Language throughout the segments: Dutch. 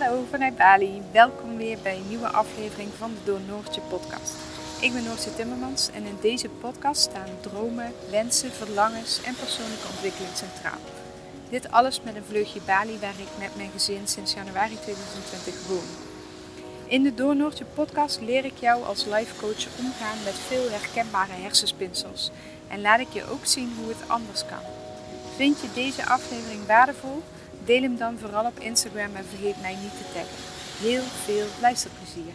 Hallo vanuit Bali, welkom weer bij een nieuwe aflevering van de Door Noortje podcast. Ik ben Noortje Timmermans en in deze podcast staan dromen, wensen, verlangens en persoonlijke ontwikkeling centraal. Dit alles met een vleugje Bali waar ik met mijn gezin sinds januari 2020 woon. In de Door Noortje podcast leer ik jou als life coach omgaan met veel herkenbare hersenspinsels. En laat ik je ook zien hoe het anders kan. Vind je deze aflevering waardevol? Deel hem dan vooral op Instagram en vergeet mij niet te taggen. Heel veel luisterplezier.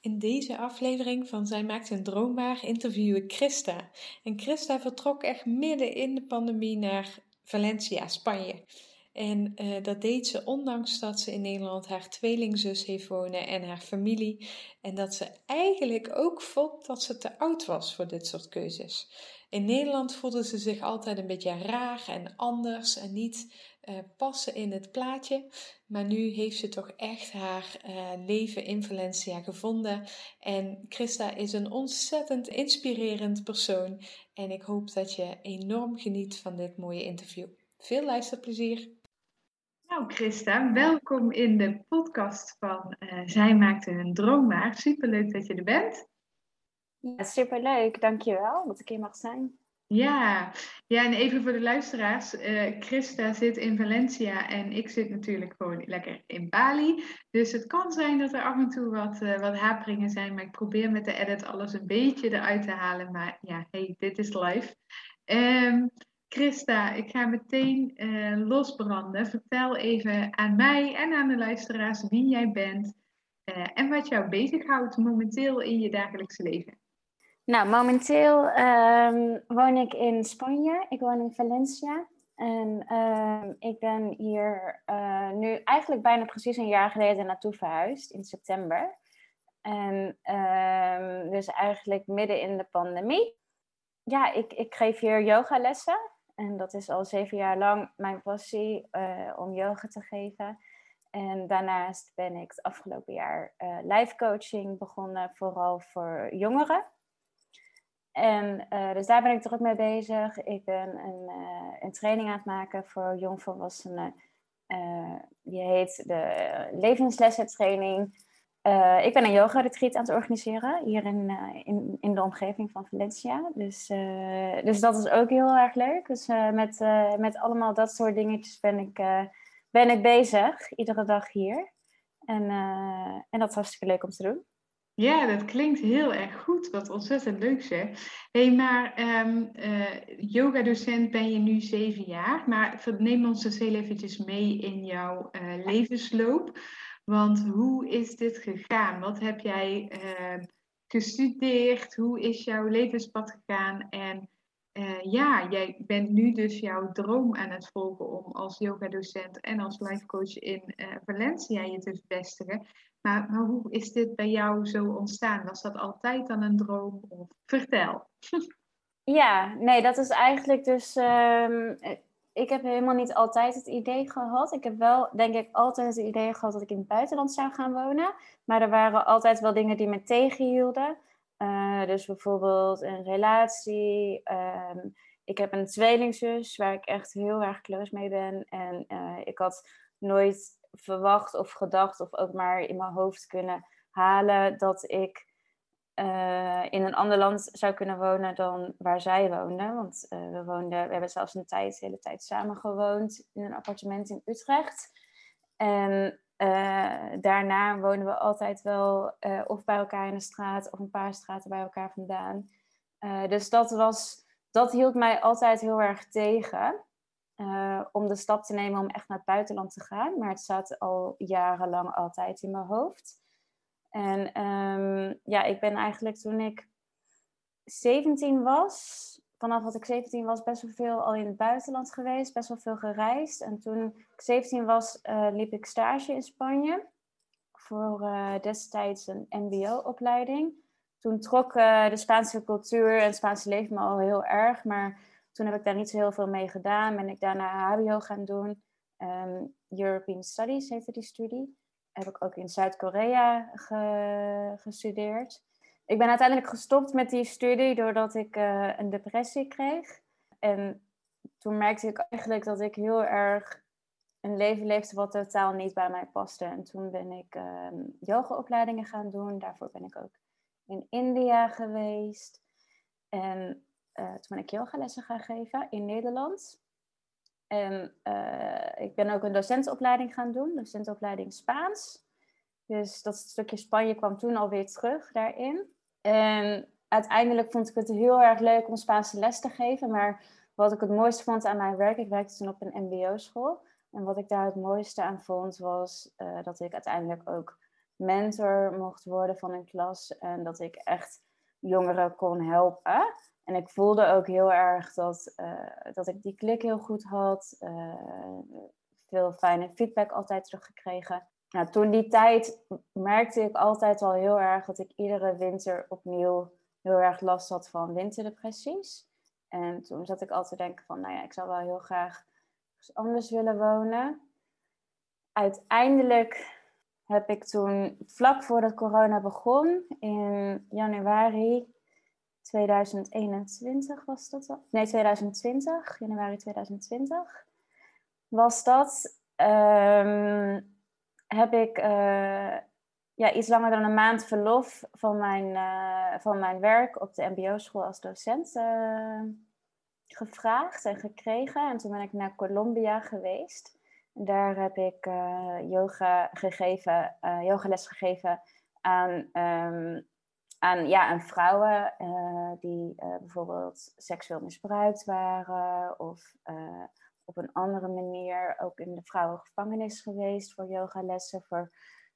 In deze aflevering van Zij maakt een droom waar interview ik Christa. En Christa vertrok echt midden in de pandemie naar Valencia, Spanje. En dat deed ze ondanks dat ze in Nederland haar tweelingzus heeft wonen en haar familie. En dat ze eigenlijk ook vond dat ze te oud was voor dit soort keuzes. In Nederland voelde ze zich altijd een beetje raar en anders en niet passen in het plaatje. Maar nu heeft ze toch echt haar leven in Valencia gevonden. En Christa is een ontzettend inspirerend persoon. En ik hoop dat je enorm geniet van dit mooie interview. Veel luisterplezier! Nou Christa, welkom in de podcast van Zij maakte een droom waar. Superleuk dat je er bent. Ja, superleuk, dankjewel dat ik hier mag zijn. Ja, en even voor de luisteraars. Christa zit in Valencia en ik zit natuurlijk gewoon lekker in Bali. Dus het kan zijn dat er af en toe wat haperingen zijn. Maar ik probeer met de edit alles een beetje eruit te halen. Maar ja, hey, dit is live. Christa, ik ga meteen losbranden. Vertel even aan mij en aan de luisteraars wie jij bent en wat jou bezighoudt momenteel in je dagelijkse leven. Nou, momenteel woon ik in Spanje. Ik woon in Valencia. En ik ben hier nu eigenlijk bijna precies een jaar geleden naartoe verhuisd in september. En dus eigenlijk midden in de pandemie. Ja, ik geef hier yogalessen en dat is al 7 jaar lang mijn passie om yoga te geven. En daarnaast ben ik het afgelopen jaar life coaching begonnen, vooral voor jongeren. En dus daar ben ik druk mee bezig. Ik ben een training aan het maken voor jongvolwassenen. Die heet de levenslessentraining. Ik ben een yoga-retreat aan het organiseren hier in de omgeving van Valencia. Dus dat is ook heel erg leuk. Dus met allemaal dat soort dingetjes ben ik bezig, iedere dag hier. En dat is hartstikke leuk om te doen. Ja, dat klinkt heel erg goed. Wat ontzettend leuk zeg. Hé, maar yogadocent ben je nu 7 jaar. Maar neem ons dus heel eventjes mee in jouw levensloop. Want hoe is dit gegaan? Wat heb jij gestudeerd? Hoe is jouw levenspad gegaan? En jij bent nu dus jouw droom aan het volgen om als yogadocent en als lifecoach in Valencia je te vestigen. Maar hoe is dit bij jou zo ontstaan? Was dat altijd dan een droom? Of vertel. Ja, nee, dat is eigenlijk dus... Ik heb helemaal niet altijd het idee gehad. Ik heb wel, denk ik, altijd het idee gehad dat ik in het buitenland zou gaan wonen. Maar er waren altijd wel dingen die me tegenhielden. Dus bijvoorbeeld een relatie. Ik heb een tweelingzus waar ik echt heel erg close mee ben. En ik had nooit verwacht of gedacht of ook maar in mijn hoofd kunnen halen dat ik in een ander land zou kunnen wonen dan waar zij woonde. Want we hebben zelfs de hele tijd samen gewoond in een appartement in Utrecht. En daarna wonen we altijd wel of bij elkaar in de straat of een paar straten bij elkaar vandaan. Dus dat hield mij altijd heel erg tegen om de stap te nemen om echt naar het buitenland te gaan. Maar het zat al jarenlang altijd in mijn hoofd. En ik ben eigenlijk toen ik 17 was, vanaf dat ik 17 was, best wel veel al in het buitenland geweest, best wel veel gereisd. En toen ik 17 was, liep ik stage in Spanje voor destijds een mbo-opleiding. Toen trok de Spaanse cultuur en het Spaanse leven me al heel erg, maar toen heb ik daar niet zo heel veel mee gedaan. Ben ik daarna HBO gaan doen, European Studies heette die studie. Heb ik ook in Zuid-Korea gestudeerd. Ik ben uiteindelijk gestopt met die studie doordat ik een depressie kreeg. En toen merkte ik eigenlijk dat ik heel erg een leven leefde wat totaal niet bij mij paste. En toen ben ik yogaopleidingen gaan doen. Daarvoor ben ik ook in India geweest. En toen ben ik yogalessen gaan geven in Nederland. En ik ben ook een docentenopleiding gaan doen. Docentenopleiding Spaans. Dus dat stukje Spanje kwam toen alweer terug daarin. En uiteindelijk vond ik het heel erg leuk om Spaanse les te geven. Maar wat ik het mooiste vond aan mijn werk... Ik werkte toen op een mbo-school. En wat ik daar het mooiste aan vond was... dat ik uiteindelijk ook mentor mocht worden van een klas. En dat ik echt jongeren kon helpen. En ik voelde ook heel erg dat ik die klik heel goed had. Veel fijne feedback altijd teruggekregen. Nou, toen die tijd merkte ik altijd al heel erg dat ik iedere winter opnieuw heel erg last had van winterdepressies. En toen zat ik al te denken van, nou ja, ik zou wel heel graag anders willen wonen. Uiteindelijk heb ik toen vlak voordat corona begon, in januari 2021 was dat al? Nee, 2020, januari 2020 was dat... heb ik iets langer dan een maand verlof van mijn werk op de mbo-school als docent gevraagd en gekregen. En toen ben ik naar Colombia geweest. Daar heb ik yogales gegeven aan vrouwen die bijvoorbeeld seksueel misbruikt waren of... op een andere manier ook in de vrouwengevangenis geweest voor yogalessen, voor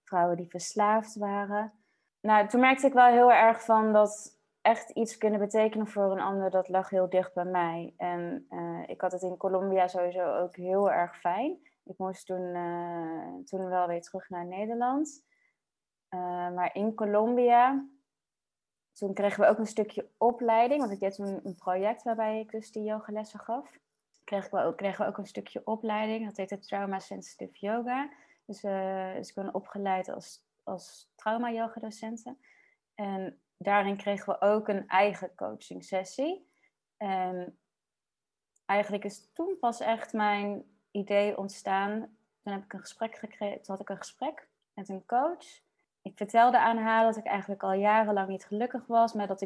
vrouwen die verslaafd waren. Nou, toen merkte ik wel heel erg van dat echt iets kunnen betekenen voor een ander, dat lag heel dicht bij mij. En ik had het in Colombia sowieso ook heel erg fijn. Ik moest toen wel weer terug naar Nederland. Maar in Colombia, toen kregen we ook een stukje opleiding, want ik deed toen een project waarbij ik dus die yogalessen gaf. Kregen we ook een stukje opleiding. Dat heette Trauma Sensitive Yoga. Dus ik ben opgeleid als trauma-yoga-docenten. En daarin kregen we ook een eigen coaching sessie. En eigenlijk is toen pas echt mijn idee ontstaan. Toen heb ik een gesprek gekregen. Toen had ik een gesprek met een coach. Ik vertelde aan haar dat ik eigenlijk al jarenlang niet gelukkig was. Maar dat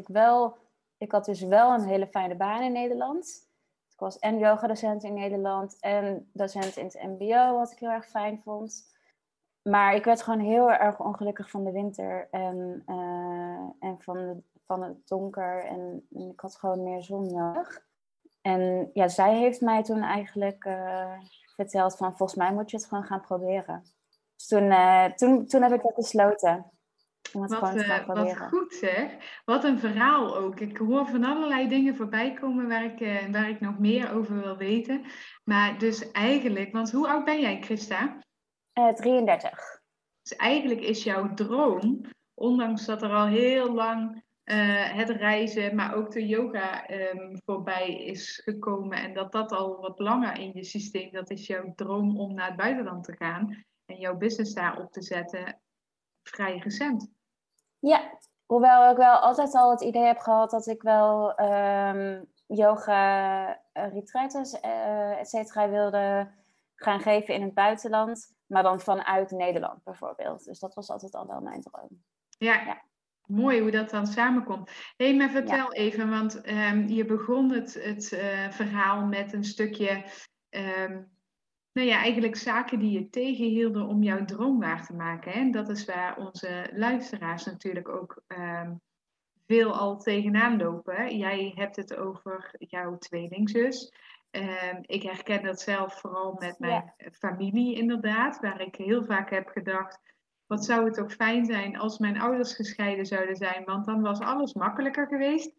ik had dus wel een hele fijne baan in Nederland. Ik was en yogadocent in Nederland en docent in het mbo, wat ik heel erg fijn vond. Maar ik werd gewoon heel erg ongelukkig van de winter en van het donker. En ik had gewoon meer zon nodig. En ja, zij heeft mij toen eigenlijk verteld van, volgens mij moet je het gewoon gaan proberen. Dus toen heb ik dat besloten. Wat goed zeg. Wat een verhaal ook. Ik hoor van allerlei dingen voorbij komen waar ik nog meer over wil weten. Maar dus eigenlijk, want hoe oud ben jij, Christa? 33. Dus eigenlijk is jouw droom, ondanks dat er al heel lang het reizen, maar ook de yoga voorbij is gekomen. En dat al wat langer in je systeem, dat is jouw droom om naar het buitenland te gaan. En jouw business daar op te zetten, vrij recent. Ja, hoewel ik wel altijd al het idee heb gehad dat ik wel yoga retreats, et cetera, wilde gaan geven in het buitenland. Maar dan vanuit Nederland bijvoorbeeld. Dus dat was altijd al wel mijn droom. Ja. Mooi hoe dat dan samenkomt. Hé, maar vertel even, want je begon het verhaal met een stukje... eigenlijk zaken die je tegenhielden om jouw droom waar te maken. Hè? En dat is waar onze luisteraars natuurlijk ook veelal tegenaan lopen. Jij hebt het over jouw tweelingzus. Ik herken dat zelf vooral met mijn familie inderdaad. Waar ik heel vaak heb gedacht, wat zou het toch fijn zijn als mijn ouders gescheiden zouden zijn. Want dan was alles makkelijker geweest.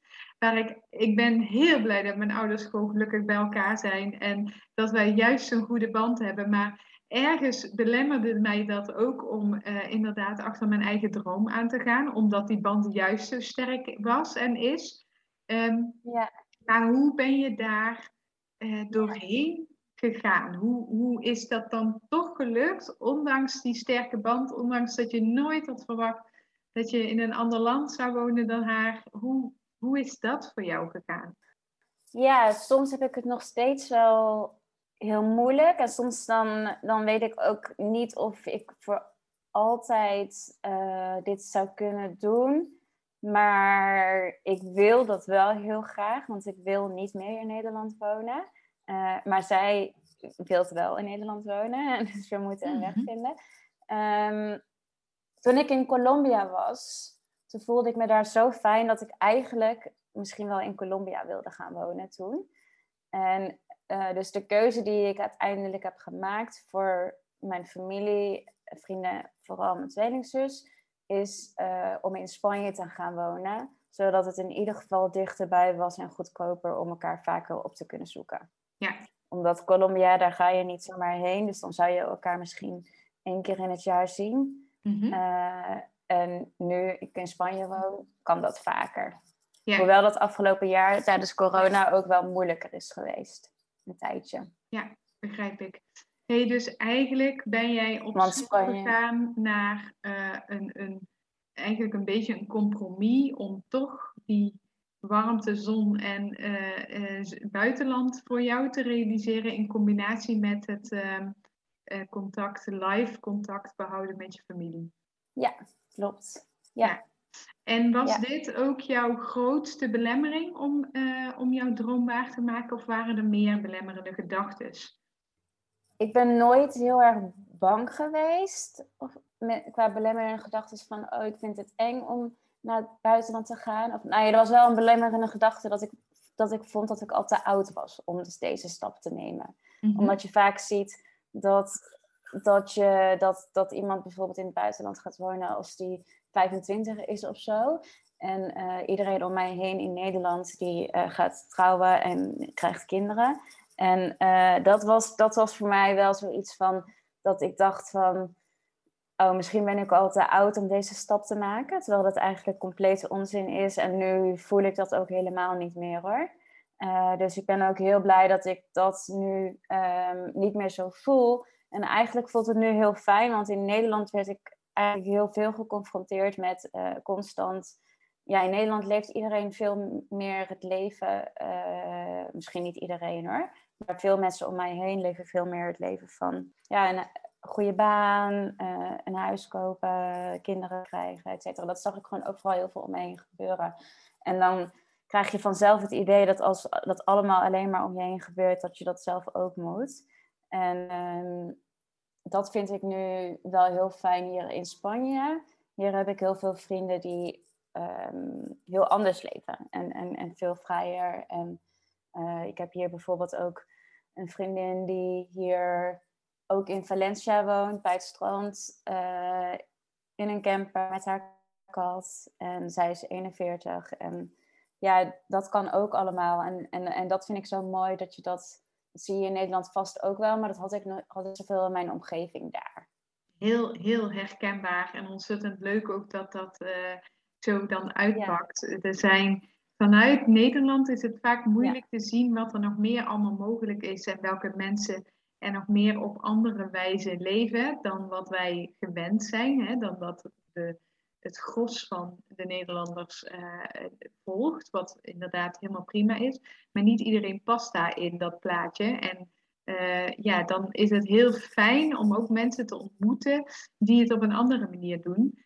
Ik ben heel blij dat mijn ouders gewoon gelukkig bij elkaar zijn. En dat wij juist zo'n goede band hebben. Maar ergens belemmerde mij dat ook om inderdaad achter mijn eigen droom aan te gaan. Omdat die band juist zo sterk was en is. Maar hoe ben je daar doorheen gegaan? Hoe is dat dan toch gelukt? Ondanks die sterke band. Ondanks dat je nooit had verwacht dat je in een ander land zou wonen dan haar. Hoe is dat voor jou gegaan? ja, soms heb ik het nog steeds wel heel moeilijk. En soms dan weet ik ook niet of ik voor altijd dit zou kunnen doen. Maar ik wil dat wel heel graag, want ik wil niet meer in Nederland wonen. Maar zij wil wel in Nederland wonen, dus we moeten een weg vinden. Toen ik in Colombia was, toen voelde ik me daar zo fijn dat ik eigenlijk misschien wel in Colombia wilde gaan wonen toen. En dus de keuze die ik uiteindelijk heb gemaakt voor mijn familie, vrienden, vooral mijn tweelingzus, is om in Spanje te gaan wonen. Zodat het in ieder geval dichterbij was en goedkoper om elkaar vaker op te kunnen zoeken. Ja. Omdat Colombia, daar ga je niet zomaar heen. Dus dan zou je elkaar misschien 1 keer in het jaar zien. Mm-hmm. En nu ik in Spanje woon, kan dat vaker. Ja. Hoewel dat afgelopen jaar tijdens corona ook wel moeilijker is geweest. Een tijdje. Ja, begrijp ik. Hey, dus eigenlijk ben jij op zoek gegaan naar eigenlijk een beetje een compromis om toch die warmte, zon en buitenland voor jou te realiseren in combinatie met het live contact behouden met je familie. Ja, klopt. Ja. En was dit ook jouw grootste belemmering om jouw droom waar te maken? Of waren er meer belemmerende gedachtes? Ik ben nooit heel erg bang geweest. Qua belemmerende gedachtes van, oh, ik vind het eng om naar het buitenland te gaan. Of, nou ja, er was wel een belemmerende gedachte dat ik vond dat ik al te oud was om dus deze stap te nemen. Mm-hmm. Omdat je vaak ziet dat iemand bijvoorbeeld in het buitenland gaat wonen als die 25 is of zo. En iedereen om mij heen in Nederland die gaat trouwen en krijgt kinderen. En dat was voor mij wel zoiets van dat ik dacht van, oh, misschien ben ik al te oud om deze stap te maken. Terwijl dat eigenlijk complete onzin is. En nu voel ik dat ook helemaal niet meer hoor. Dus ik ben ook heel blij dat ik dat nu niet meer zo voel. En eigenlijk voelt het nu heel fijn, want in Nederland werd ik eigenlijk heel veel geconfronteerd met constant... Ja, in Nederland leeft iedereen veel meer het leven, misschien niet iedereen hoor, maar veel mensen om mij heen leven veel meer het leven van ja, een goede baan, een huis kopen, kinderen krijgen, et cetera. Dat zag ik gewoon overal heel veel om me heen gebeuren. En dan krijg je vanzelf het idee dat als dat allemaal alleen maar om je heen gebeurt, dat je dat zelf ook moet. En dat vind ik nu wel heel fijn hier in Spanje. Hier heb ik heel veel vrienden die heel anders leven en veel vrijer. En ik heb hier bijvoorbeeld ook een vriendin die hier ook in Valencia woont, bij het strand, in een camper met haar kat. En zij is 41. En ja, dat kan ook allemaal. En dat vind ik zo mooi dat je dat... Dat zie je in Nederland vast ook wel, maar dat had ik zoveel in mijn omgeving daar. Heel, heel herkenbaar en ontzettend leuk ook dat dat zo dan uitpakt. Ja. Er zijn, vanuit Nederland is het vaak moeilijk te zien wat er nog meer allemaal mogelijk is en welke mensen er nog meer op andere wijze leven dan wat wij gewend zijn. Hè? Dan dat het gros van de Nederlanders volgt, wat inderdaad helemaal prima is. Maar niet iedereen past daarin, dat plaatje. En dan is het heel fijn om ook mensen te ontmoeten die het op een andere manier doen.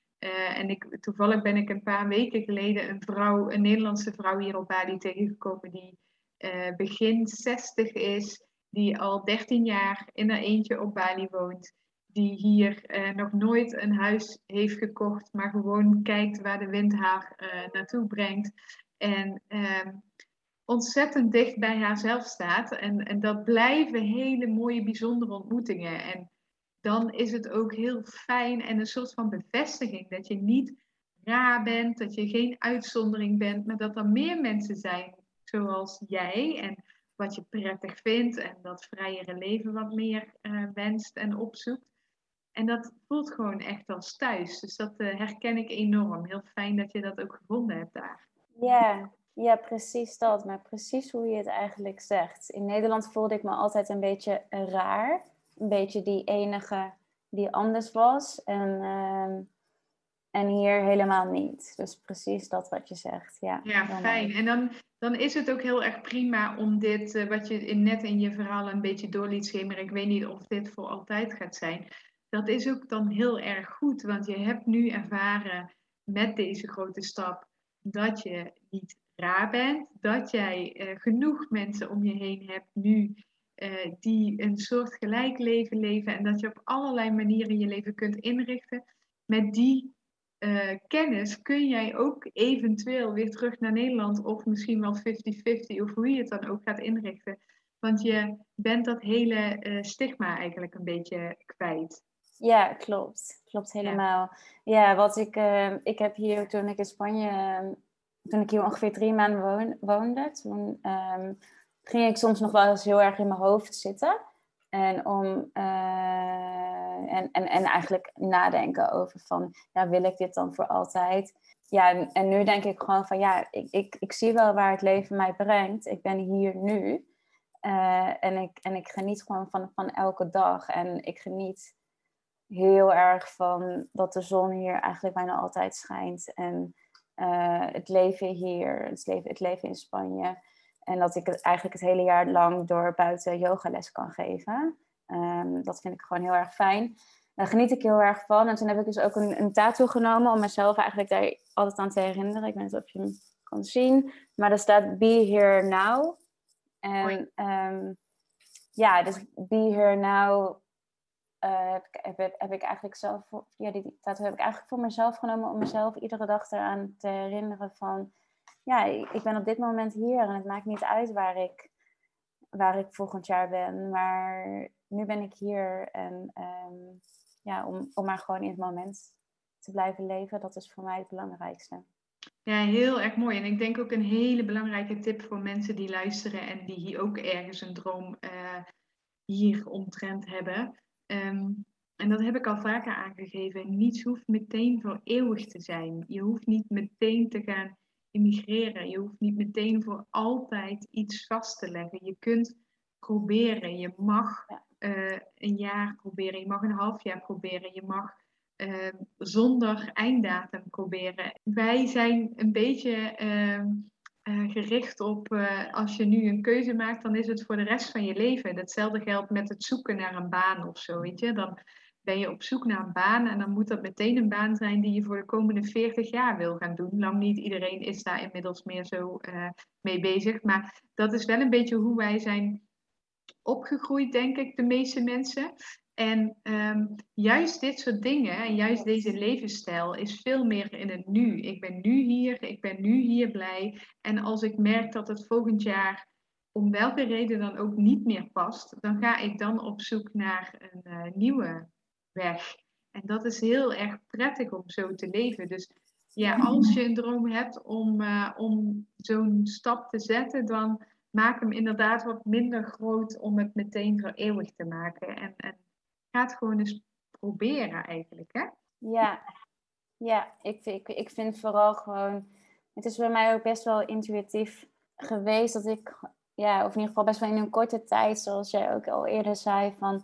Toevallig ben ik een paar weken geleden een Nederlandse vrouw hier op Bali tegengekomen die begin 60 is, die al 13 jaar in haar eentje op Bali woont. Die hier nog nooit een huis heeft gekocht, maar gewoon kijkt waar de wind haar naartoe brengt. En ontzettend dicht bij haarzelf staat. En dat blijven hele mooie, bijzondere ontmoetingen. En dan is het ook heel fijn en een soort van bevestiging dat je niet raar bent, dat je geen uitzondering bent, maar dat er meer mensen zijn zoals jij en wat je prettig vindt en dat vrijere leven wat meer wenst en opzoekt. En dat voelt gewoon echt als thuis. Dus dat herken ik enorm. Heel fijn dat je dat ook gevonden hebt daar. Ja, precies dat. Maar precies hoe je het eigenlijk zegt. In Nederland voelde ik me altijd een beetje raar. Een beetje die enige die anders was. En En hier helemaal niet. Dus precies dat wat je zegt. Ja, fijn. En dan is het ook heel erg prima om dit, wat je net in je verhaal een beetje door liet schemeren. Ik weet niet of dit voor altijd gaat zijn. Dat is ook dan heel erg goed. Want je hebt nu ervaren met deze grote stap dat je niet raar bent. Dat jij genoeg mensen om je heen hebt nu die een soort gelijk leven leven. En dat je op allerlei manieren je leven kunt inrichten met die kennis kun jij ook eventueel weer terug naar Nederland of misschien wel 50-50 of hoe je het dan ook gaat inrichten. Want je bent dat hele stigma eigenlijk een beetje kwijt. Ja, klopt. Klopt helemaal. Ja, wat ik heb hier toen ik in Spanje, toen ik hier ongeveer 3 maanden woonde, toen ging ik soms nog wel eens heel erg in mijn hoofd zitten. En om en eigenlijk nadenken over van, ja, wil ik dit dan voor altijd? Ja, en nu denk ik gewoon van, ja, ik zie wel waar het leven mij brengt. Ik ben hier nu. En ik geniet gewoon van elke dag. En ik geniet heel erg van dat de zon hier eigenlijk bijna altijd schijnt. En het leven hier, het leven in Spanje. En dat ik het eigenlijk het hele jaar lang door buiten yogales kan geven. Dat vind ik gewoon heel erg fijn. Daar geniet ik heel erg van. En toen heb ik dus ook een tattoo genomen om mezelf eigenlijk daar altijd aan te herinneren. Ik weet niet of je hem kan zien. Maar daar staat Be Here Now. En ja, dus Be Here Now heb ik eigenlijk zelf... Ja, die tattoo heb ik eigenlijk voor mezelf genomen om mezelf iedere dag eraan te herinneren van... Ja, ik ben op dit moment hier en het maakt niet uit waar ik volgend jaar ben. Maar nu ben ik hier en ja, om maar gewoon in het moment te blijven leven, dat is voor mij het belangrijkste. Ja, heel erg mooi. En ik denk ook een hele belangrijke tip voor mensen die luisteren en die hier ook ergens een droom hier omtrent hebben. En dat heb ik al vaker aangegeven. Niets hoeft meteen voor eeuwig te zijn. Je hoeft niet meteen te gaan immigreren. Je hoeft niet meteen voor altijd iets vast te leggen. Je kunt proberen. Je mag een jaar proberen. Je mag een half jaar proberen. Je mag zonder einddatum proberen. Wij zijn een beetje gericht op als je nu een keuze maakt, dan is het voor de rest van je leven. Datzelfde geldt met het zoeken naar een baan of zo. Weet je? Dan ben je op zoek naar een baan en dan moet dat meteen een baan zijn die je voor de komende 40 jaar wil gaan doen. Lang niet iedereen is daar inmiddels meer zo mee bezig. Maar dat is wel een beetje hoe wij zijn opgegroeid, denk ik, de meeste mensen. En juist dit soort dingen en juist deze levensstijl is veel meer in het nu. Ik ben nu hier, ik ben nu hier blij. En als ik merk dat het volgend jaar om welke reden dan ook niet meer past, dan ga ik dan op zoek naar een nieuwe weg. En dat is heel erg prettig om zo te leven. Dus ja, als je een droom hebt om zo'n stap te zetten, dan maak hem inderdaad wat minder groot om het meteen voor eeuwig te maken. En ga het gewoon eens proberen eigenlijk, hè? Ja, ik vind vooral gewoon... Het is bij mij ook best wel intuïtief geweest dat ik... Ja, of in ieder geval best wel in een korte tijd, zoals jij ook al eerder zei, van...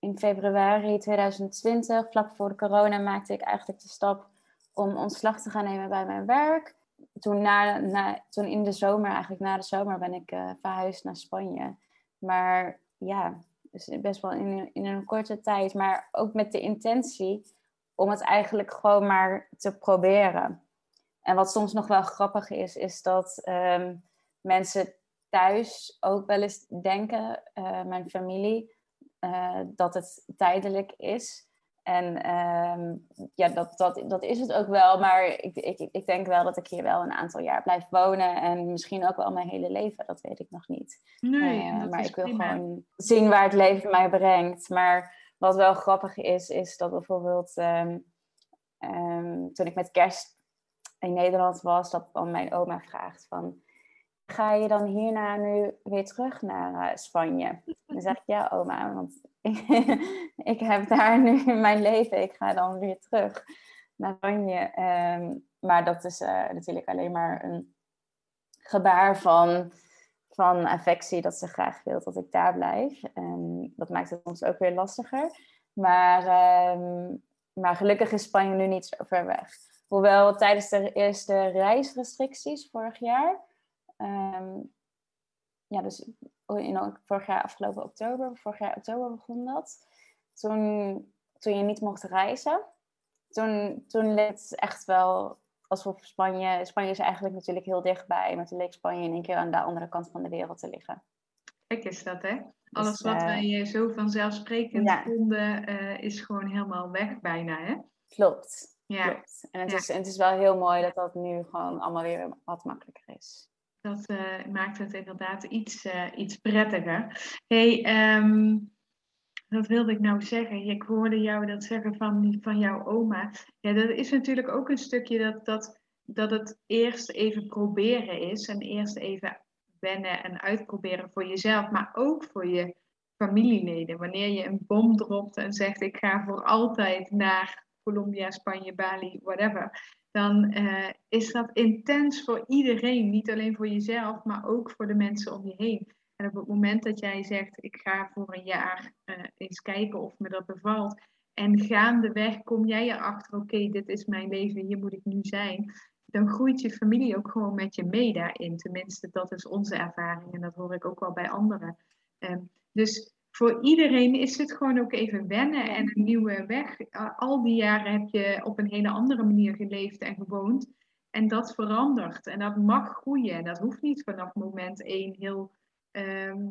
In februari 2020, vlak voor de corona, maakte ik eigenlijk de stap om ontslag te gaan nemen bij mijn werk. Toen in de zomer, eigenlijk na de zomer, ben ik verhuisd naar Spanje. Maar ja, dus best wel in een korte tijd. Maar ook met de intentie om het eigenlijk gewoon maar te proberen. En wat soms nog wel grappig is, is dat mensen thuis ook wel eens denken, mijn familie... dat het tijdelijk is. En ja, dat is het ook wel. Maar ik denk wel dat ik hier wel een aantal jaar blijf wonen. En misschien ook wel mijn hele leven. Dat weet ik nog niet. Nee, maar ik wil gewoon zien waar het leven mij brengt. Maar wat wel grappig is, is dat bijvoorbeeld... toen ik met kerst in Nederland was, dat dan mijn oma vraagt van... Ga je dan hierna nu weer terug naar Spanje? Dan zeg ik, ja oma, want ik heb daar nu mijn leven. Ik ga dan weer terug naar Spanje. Maar dat is natuurlijk alleen maar een gebaar van affectie. Dat ze graag wil dat ik daar blijf. Dat maakt het ons ook weer lastiger. Maar Maar gelukkig is Spanje nu niet zo ver weg. Hoewel tijdens de eerste reisrestricties vorig jaar... dus vorig jaar oktober begon dat. Toen je niet mocht reizen. Toen leek het echt wel alsof Spanje is eigenlijk natuurlijk heel dichtbij. Maar toen leek Spanje in één keer aan de andere kant van de wereld te liggen. Kijk is dat, hè? Alles dus, wat wij zo vanzelfsprekend vonden, is gewoon helemaal weg bijna, hè? Klopt. Ja. Klopt. En het is wel heel mooi dat nu gewoon allemaal weer wat makkelijker is. Dat maakt het inderdaad iets prettiger. Wat wilde ik nou zeggen? Ik hoorde jou dat zeggen van jouw oma. Ja, dat is natuurlijk ook een stukje dat het eerst even proberen is. En eerst even wennen en uitproberen voor jezelf. Maar ook voor je familieleden. Wanneer je een bom dropt en zegt ik ga voor altijd naar Colombia, Spanje, Bali, whatever. Dan is dat intens voor iedereen. Niet alleen voor jezelf, maar ook voor de mensen om je heen. En op het moment dat jij zegt, ik ga voor een jaar eens kijken of me dat bevalt. En gaandeweg kom jij erachter, oké, dit is mijn leven, hier moet ik nu zijn. Dan groeit je familie ook gewoon met je mee daarin. Tenminste, dat is onze ervaring en dat hoor ik ook wel bij anderen. Dus voor iedereen is het gewoon ook even wennen en een nieuwe weg. Al die jaren heb je op een hele andere manier geleefd en gewoond. En dat verandert en dat mag groeien. Dat hoeft niet vanaf moment 1 heel...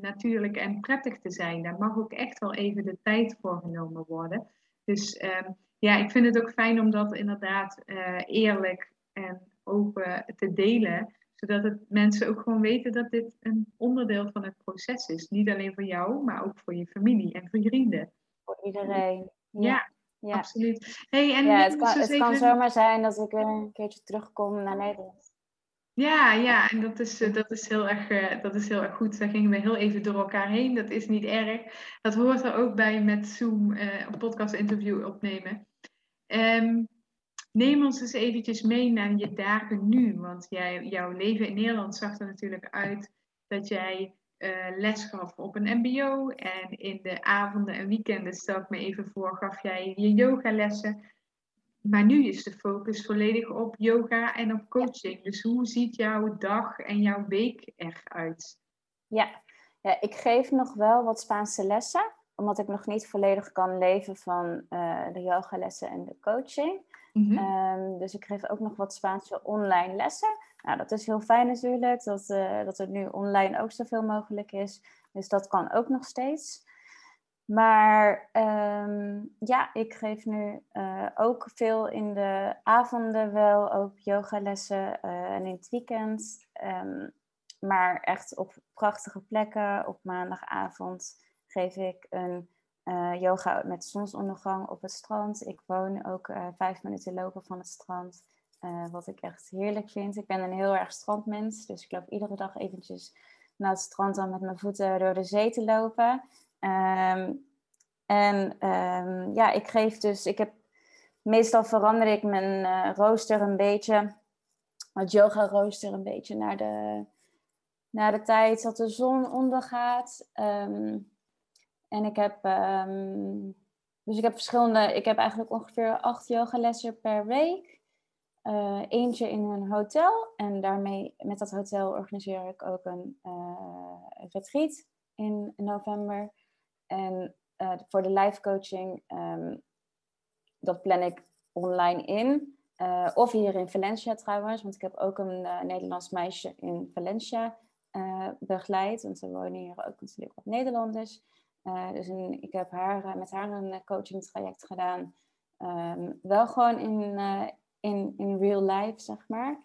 natuurlijk en prettig te zijn. Daar mag ook echt wel even de tijd voor genomen worden. Dus ik vind het ook fijn om dat inderdaad eerlijk en open te delen. Zodat het mensen ook gewoon weten dat dit een onderdeel van het proces is. Niet alleen voor jou, maar ook voor je familie en voor je vrienden. Voor iedereen. Ja. Absoluut. Het kan zomaar zijn dat ik weer een keertje terugkom naar Nederland. Ja, en dat is heel erg goed. Daar gingen we heel even door elkaar heen. Dat is niet erg. Dat hoort er ook bij met Zoom, een podcast-interview opnemen. Neem ons eens eventjes mee naar je dagen nu. Want jouw leven in Nederland zag er natuurlijk uit dat jij les gaf op een mbo. En in de avonden en weekenden, stel ik me even voor, gaf jij je yogalessen. Maar nu is de focus volledig op yoga en op coaching. Dus hoe ziet jouw dag en jouw week eruit? Ja, ik geef nog wel wat Spaanse lessen. Omdat ik nog niet volledig kan leven van de yogalessen en de coaching. Mm-hmm. Dus ik geef ook nog wat Spaanse online lessen. Nou, dat is heel fijn natuurlijk. Dat het nu online ook zoveel mogelijk is. Dus dat kan ook nog steeds. Maar ik geef nu ook veel in de avonden wel, ook yogalessen en in het weekend. Maar echt op prachtige plekken. Op maandagavond geef ik een yoga met zonsondergang op het strand. Ik woon ook 5 minuten lopen van het strand, wat ik echt heerlijk vind. Ik ben een heel erg strandmens, dus ik loop iedere dag eventjes naar het strand om met mijn voeten door de zee te lopen. Ik geef dus, meestal verander ik mijn rooster een beetje, het yoga rooster een beetje naar de tijd dat de zon ondergaat. Ik heb eigenlijk ongeveer 8 yogalessen per week. Eentje in een hotel en daarmee, met dat hotel organiseer ik ook een retreat in november. En voor de live coaching, dat plan ik online in. Of hier in Valencia trouwens, want ik heb ook een Nederlands meisje in Valencia begeleid. Want ze wonen hier ook natuurlijk wat Nederlanders. Ik heb met haar een coaching traject gedaan. Wel gewoon in real life, zeg maar.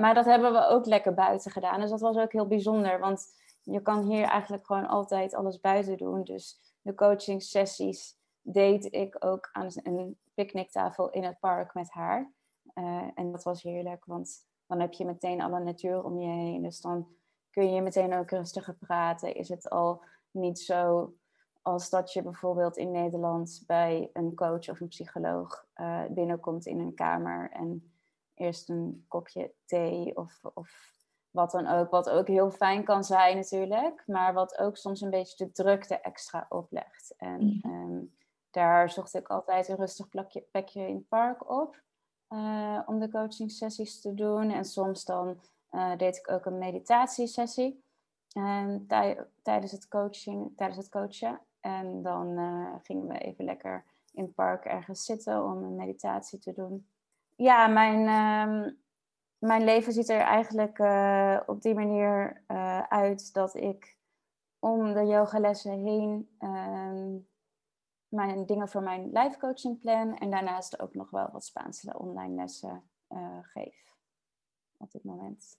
Maar dat hebben we ook lekker buiten gedaan. Dus dat was ook heel bijzonder, want... Je kan hier eigenlijk gewoon altijd alles buiten doen. Dus de coaching sessies deed ik ook aan een picknicktafel in het park met haar. En dat was heerlijk, want dan heb je meteen alle natuur om je heen. Dus dan kun je meteen ook rustiger praten. Is het al niet zo als dat je bijvoorbeeld in Nederland bij een coach of een psycholoog binnenkomt in een kamer. En eerst een kopje thee of wat dan ook, wat ook heel fijn kan zijn natuurlijk, maar wat ook soms een beetje de drukte extra oplegt. En Daar zocht ik altijd een rustig plekje in het park op. Om de coaching sessies te doen. En soms dan deed ik ook een meditatiesessie. Tijdens het coachen. En dan gingen we even lekker in het park ergens zitten om een meditatie te doen. Ja, mijn leven ziet er eigenlijk op die manier uit dat ik om de yogalessen heen mijn dingen voor mijn live coaching plan en daarnaast ook nog wel wat Spaanse online lessen geef op dit moment.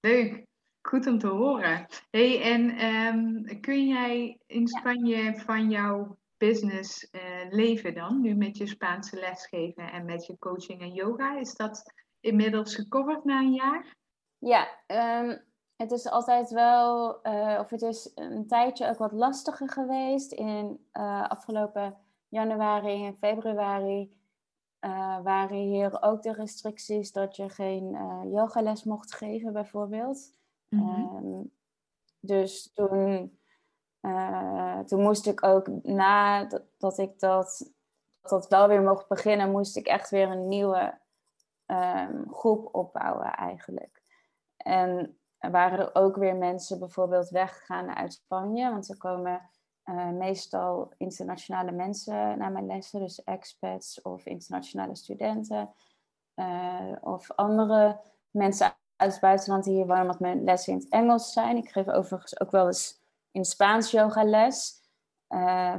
Leuk, goed om te horen. Hey, en kun jij in Spanje van jouw business leven dan? Nu met je Spaanse lesgeven en met je coaching en yoga. Is dat inmiddels gecoverd na een jaar? Ja, het is altijd wel, of het is een tijdje ook wat lastiger geweest. In afgelopen januari en februari waren hier ook de restricties dat je geen yogales mocht geven bijvoorbeeld. Mm-hmm. Dus toen moest ik ook nadat ik dat wel weer mocht beginnen, moest ik echt weer een nieuwe groep opbouwen eigenlijk. En waren er ook weer mensen bijvoorbeeld weggegaan uit Spanje. Want er komen meestal internationale mensen naar mijn lessen. Dus expats of internationale studenten. Of andere mensen uit het buitenland die hier wonen. Omdat mijn lessen in het Engels zijn. Ik geef overigens ook wel eens in Spaans yogales.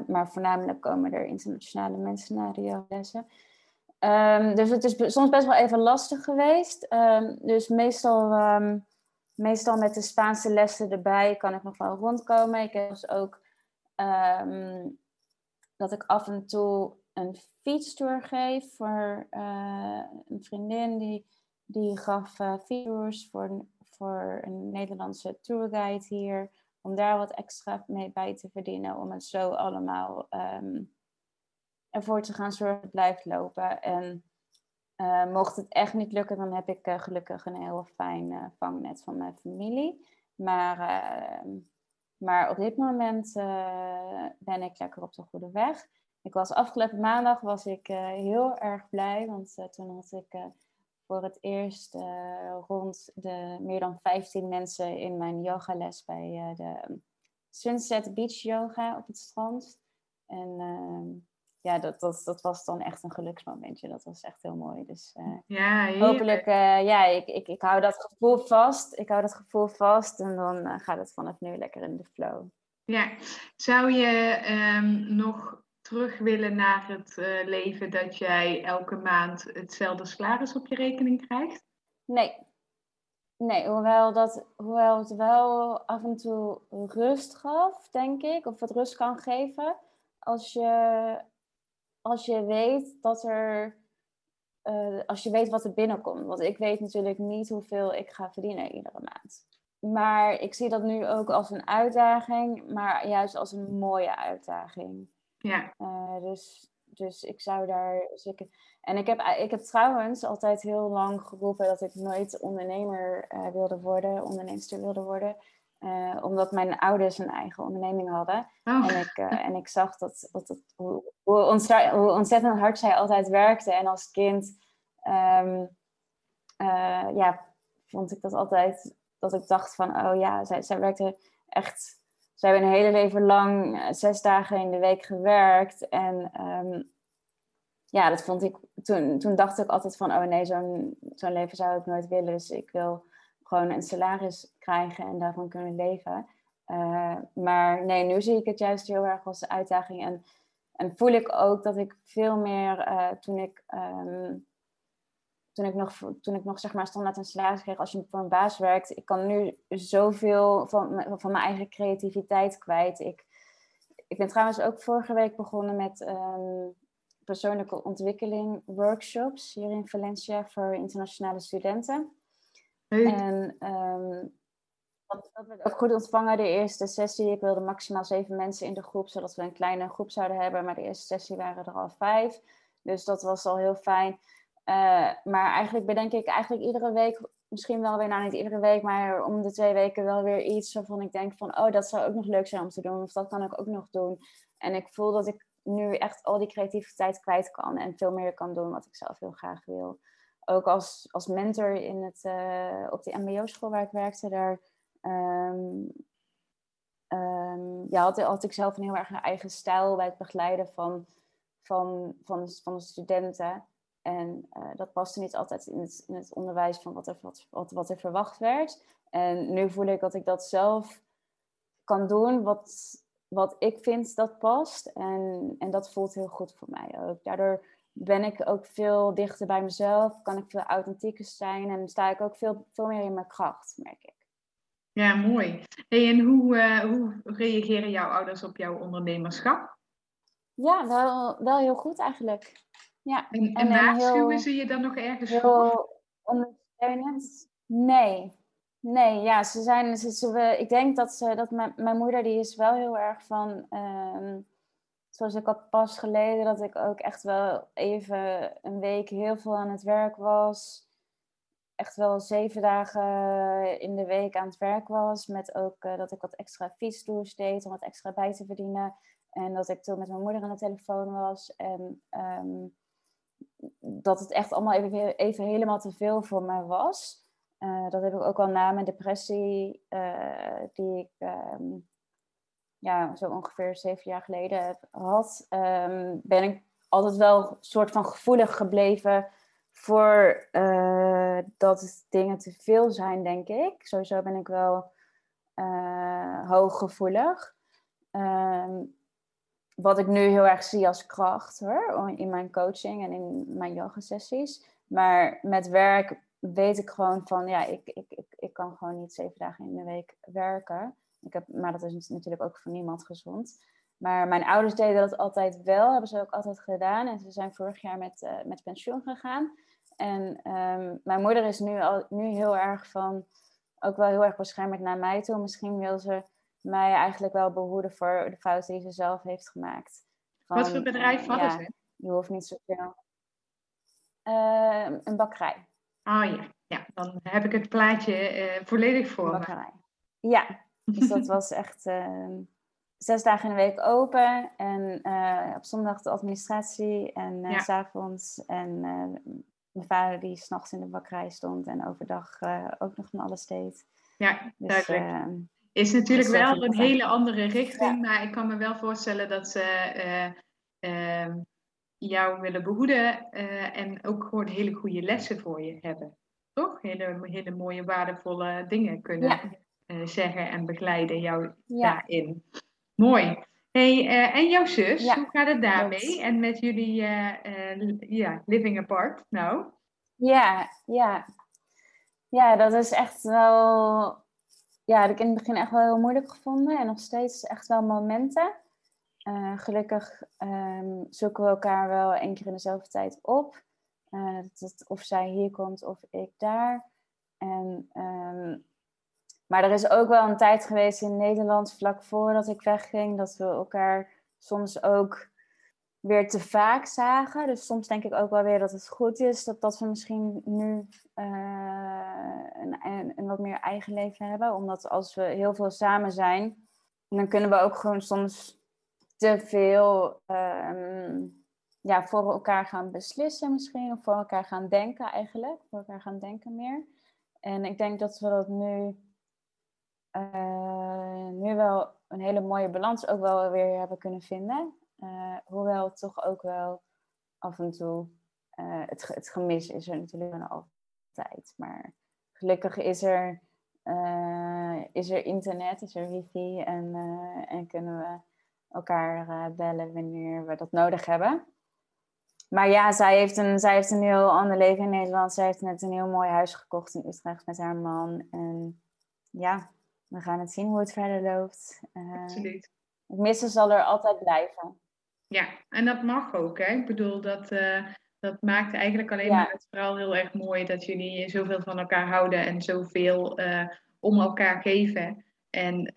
Maar voornamelijk komen er internationale mensen naar de yogalessen. Dus het is soms best wel even lastig geweest. Dus meestal met de Spaanse lessen erbij kan ik nog wel rondkomen. Ik heb dus ook dat ik af en toe een fietstour geef voor een vriendin. Die gaf fietstours voor een Nederlandse tourguide hier. Om daar wat extra mee bij te verdienen. Om het zo allemaal ervoor te gaan zorgen dat het blijft lopen. En mocht het echt niet lukken, dan heb ik gelukkig een heel fijn vangnet van mijn familie. Maar op dit moment ben ik lekker op de goede weg. Ik was afgelopen maandag heel erg blij. Want toen had ik voor het eerst rond de meer dan 15 mensen in mijn yogales bij de Sunset Beach Yoga op het strand. En ja, dat was dan echt een geluksmomentje. Dat was echt heel mooi. Dus hopelijk, ik hou dat gevoel vast. En dan gaat het vanaf nu lekker in de flow. Ja, zou je nog terug willen naar het leven dat jij elke maand hetzelfde salaris op je rekening krijgt? Nee, hoewel het wel af en toe rust gaf, denk ik. Of het rust kan geven. Als je weet dat er, als je weet wat er binnenkomt. Want ik weet natuurlijk niet hoeveel ik ga verdienen iedere maand. Maar ik zie dat nu ook als een uitdaging, maar juist als een mooie uitdaging. Ja. Dus ik zou daar zeker. En ik heb trouwens altijd heel lang geroepen dat ik nooit ondernemer wilde worden, onderneemster wilde worden. Omdat mijn ouders een eigen onderneming hadden. Oh. En ik zag hoe ontzettend hard zij altijd werkte. En als kind vond ik dat altijd, dat ik dacht van, oh ja, zij werkte echt. Zij hebben een hele leven lang 6 dagen in de week gewerkt. En dat vond ik. Toen dacht ik altijd van, oh nee, zo'n leven zou ik nooit willen. Dus ik wil gewoon een salaris krijgen en daarvan kunnen leven. Maar nee, nu zie ik het juist heel erg als uitdaging. En voel ik ook dat ik veel meer, toen ik nog zeg maar standaard een salaris kreeg, als je voor een baas werkt, ik kan nu zoveel van mijn eigen creativiteit kwijt. Ik ben trouwens ook vorige week begonnen met persoonlijke ontwikkeling workshops hier in Valencia voor internationale studenten. Hey. En dat werd ook goed ontvangen, de eerste sessie. Ik wilde maximaal 7 mensen in de groep, zodat we een kleine groep zouden hebben. Maar de eerste sessie waren er al 5. Dus dat was al heel fijn. Maar eigenlijk bedenk ik iedere week, misschien wel weer, nou niet iedere week, maar om de 2 weken wel weer iets waarvan ik denk van, oh, dat zou ook nog leuk zijn om te doen. Of dat kan ik ook nog doen. En ik voel dat ik nu echt al die creativiteit kwijt kan en veel meer kan doen wat ik zelf heel graag wil. Ook als mentor in op die mbo-school waar ik werkte, daar had ik zelf een heel erg eigen stijl bij het begeleiden van de studenten. En dat paste niet altijd in het onderwijs van wat er verwacht werd. En nu voel ik dat ik dat zelf kan doen wat ik vind dat past. En dat voelt heel goed voor mij ook. Daardoor ben ik ook veel dichter bij mezelf. Kan ik veel authentieker zijn. En sta ik ook veel meer in mijn kracht, merk ik. Ja, mooi. Hey, en hoe reageren jouw ouders op jouw ondernemerschap? Ja, wel heel goed eigenlijk. Ja. En waarschuwen ze je dan nog ergens voor? Ondersteunend? Nee, ja, ik denk dat mijn moeder, die is wel heel erg van, zoals ik had pas geleden, dat ik ook echt wel even een week heel veel aan het werk was. Echt wel 7 dagen in de week aan het werk was. Met ook dat ik wat extra fietsdoers deed om wat extra bij te verdienen. En dat ik toen met mijn moeder aan de telefoon was. En dat het echt allemaal even helemaal te veel voor mij was. Dat heb ik ook al na mijn depressie, die ik zo ongeveer 7 jaar geleden heb gehad, ben ik altijd wel soort van gevoelig gebleven voor dat dingen te veel zijn, denk ik. Sowieso ben ik wel hooggevoelig. Wat ik nu heel erg zie als kracht, hoor, in mijn coaching en in mijn yoga sessies. Maar met werk weet ik gewoon van, ja, ik kan gewoon niet 7 dagen in de week werken. Maar dat is natuurlijk ook voor niemand gezond. Maar mijn ouders deden dat altijd wel, hebben ze ook altijd gedaan. En ze zijn vorig jaar met pensioen gegaan. En mijn moeder is nu heel erg van, ook wel heel erg beschermend naar mij toe. Misschien wil ze mij eigenlijk wel behoeden voor de fouten die ze zelf heeft gemaakt. Van, wat voor bedrijf hadden ze? Je hoeft niet zoveel. Een bakkerij. Oh ja, dan heb ik het plaatje volledig voor me. Ja, dus dat was echt 6 dagen in de week open. En op zondag de administratie en 's avonds. En mijn vader die 's nachts in de bakkerij stond en overdag ook nog van alles deed. Ja, dus, duidelijk. Is natuurlijk wel een hele andere richting. Ja. Maar ik kan me wel voorstellen dat ze jou willen behoeden. En ook gewoon hele goede lessen voor je hebben. Toch? Hele mooie, waardevolle dingen kunnen zeggen en begeleiden jou daarin. Mooi. Hey, en jouw zus, hoe gaat het daarmee? Yes. En met jullie living apart nou? Ja, dat is echt wel... Ja, dat heb ik in het begin echt wel heel moeilijk gevonden. En nog steeds echt wel momenten. Gelukkig zoeken we elkaar wel 1 keer in dezelfde tijd op. Of zij hier komt of ik daar. En, maar er is ook wel een tijd geweest in Nederland, vlak voordat ik wegging, dat we elkaar soms ook weer te vaak zagen. Dus soms denk ik ook wel weer dat het goed is dat we misschien nu een wat meer eigen leven hebben. Omdat als we heel veel samen zijn, dan kunnen we ook gewoon soms te veel voor elkaar gaan beslissen misschien. Of voor elkaar gaan denken eigenlijk. Voor elkaar gaan denken meer. En ik denk dat we dat nu wel een hele mooie balans ook wel weer hebben kunnen vinden. Hoewel toch ook wel af en toe het gemis is er natuurlijk nog altijd. Maar gelukkig is er internet, is er wifi en kunnen we elkaar bellen wanneer we dat nodig hebben. Maar ja, zij heeft een heel ander leven in Nederland. Zij heeft net een heel mooi huis gekocht in Utrecht met haar man. En ja, we gaan het zien hoe het verder loopt. Absoluut. Het missen zal er altijd blijven. Ja, en dat mag ook. Hè? Ik bedoel, dat maakt eigenlijk alleen maar het verhaal heel erg mooi. Dat jullie zoveel van elkaar houden en zoveel om elkaar geven. En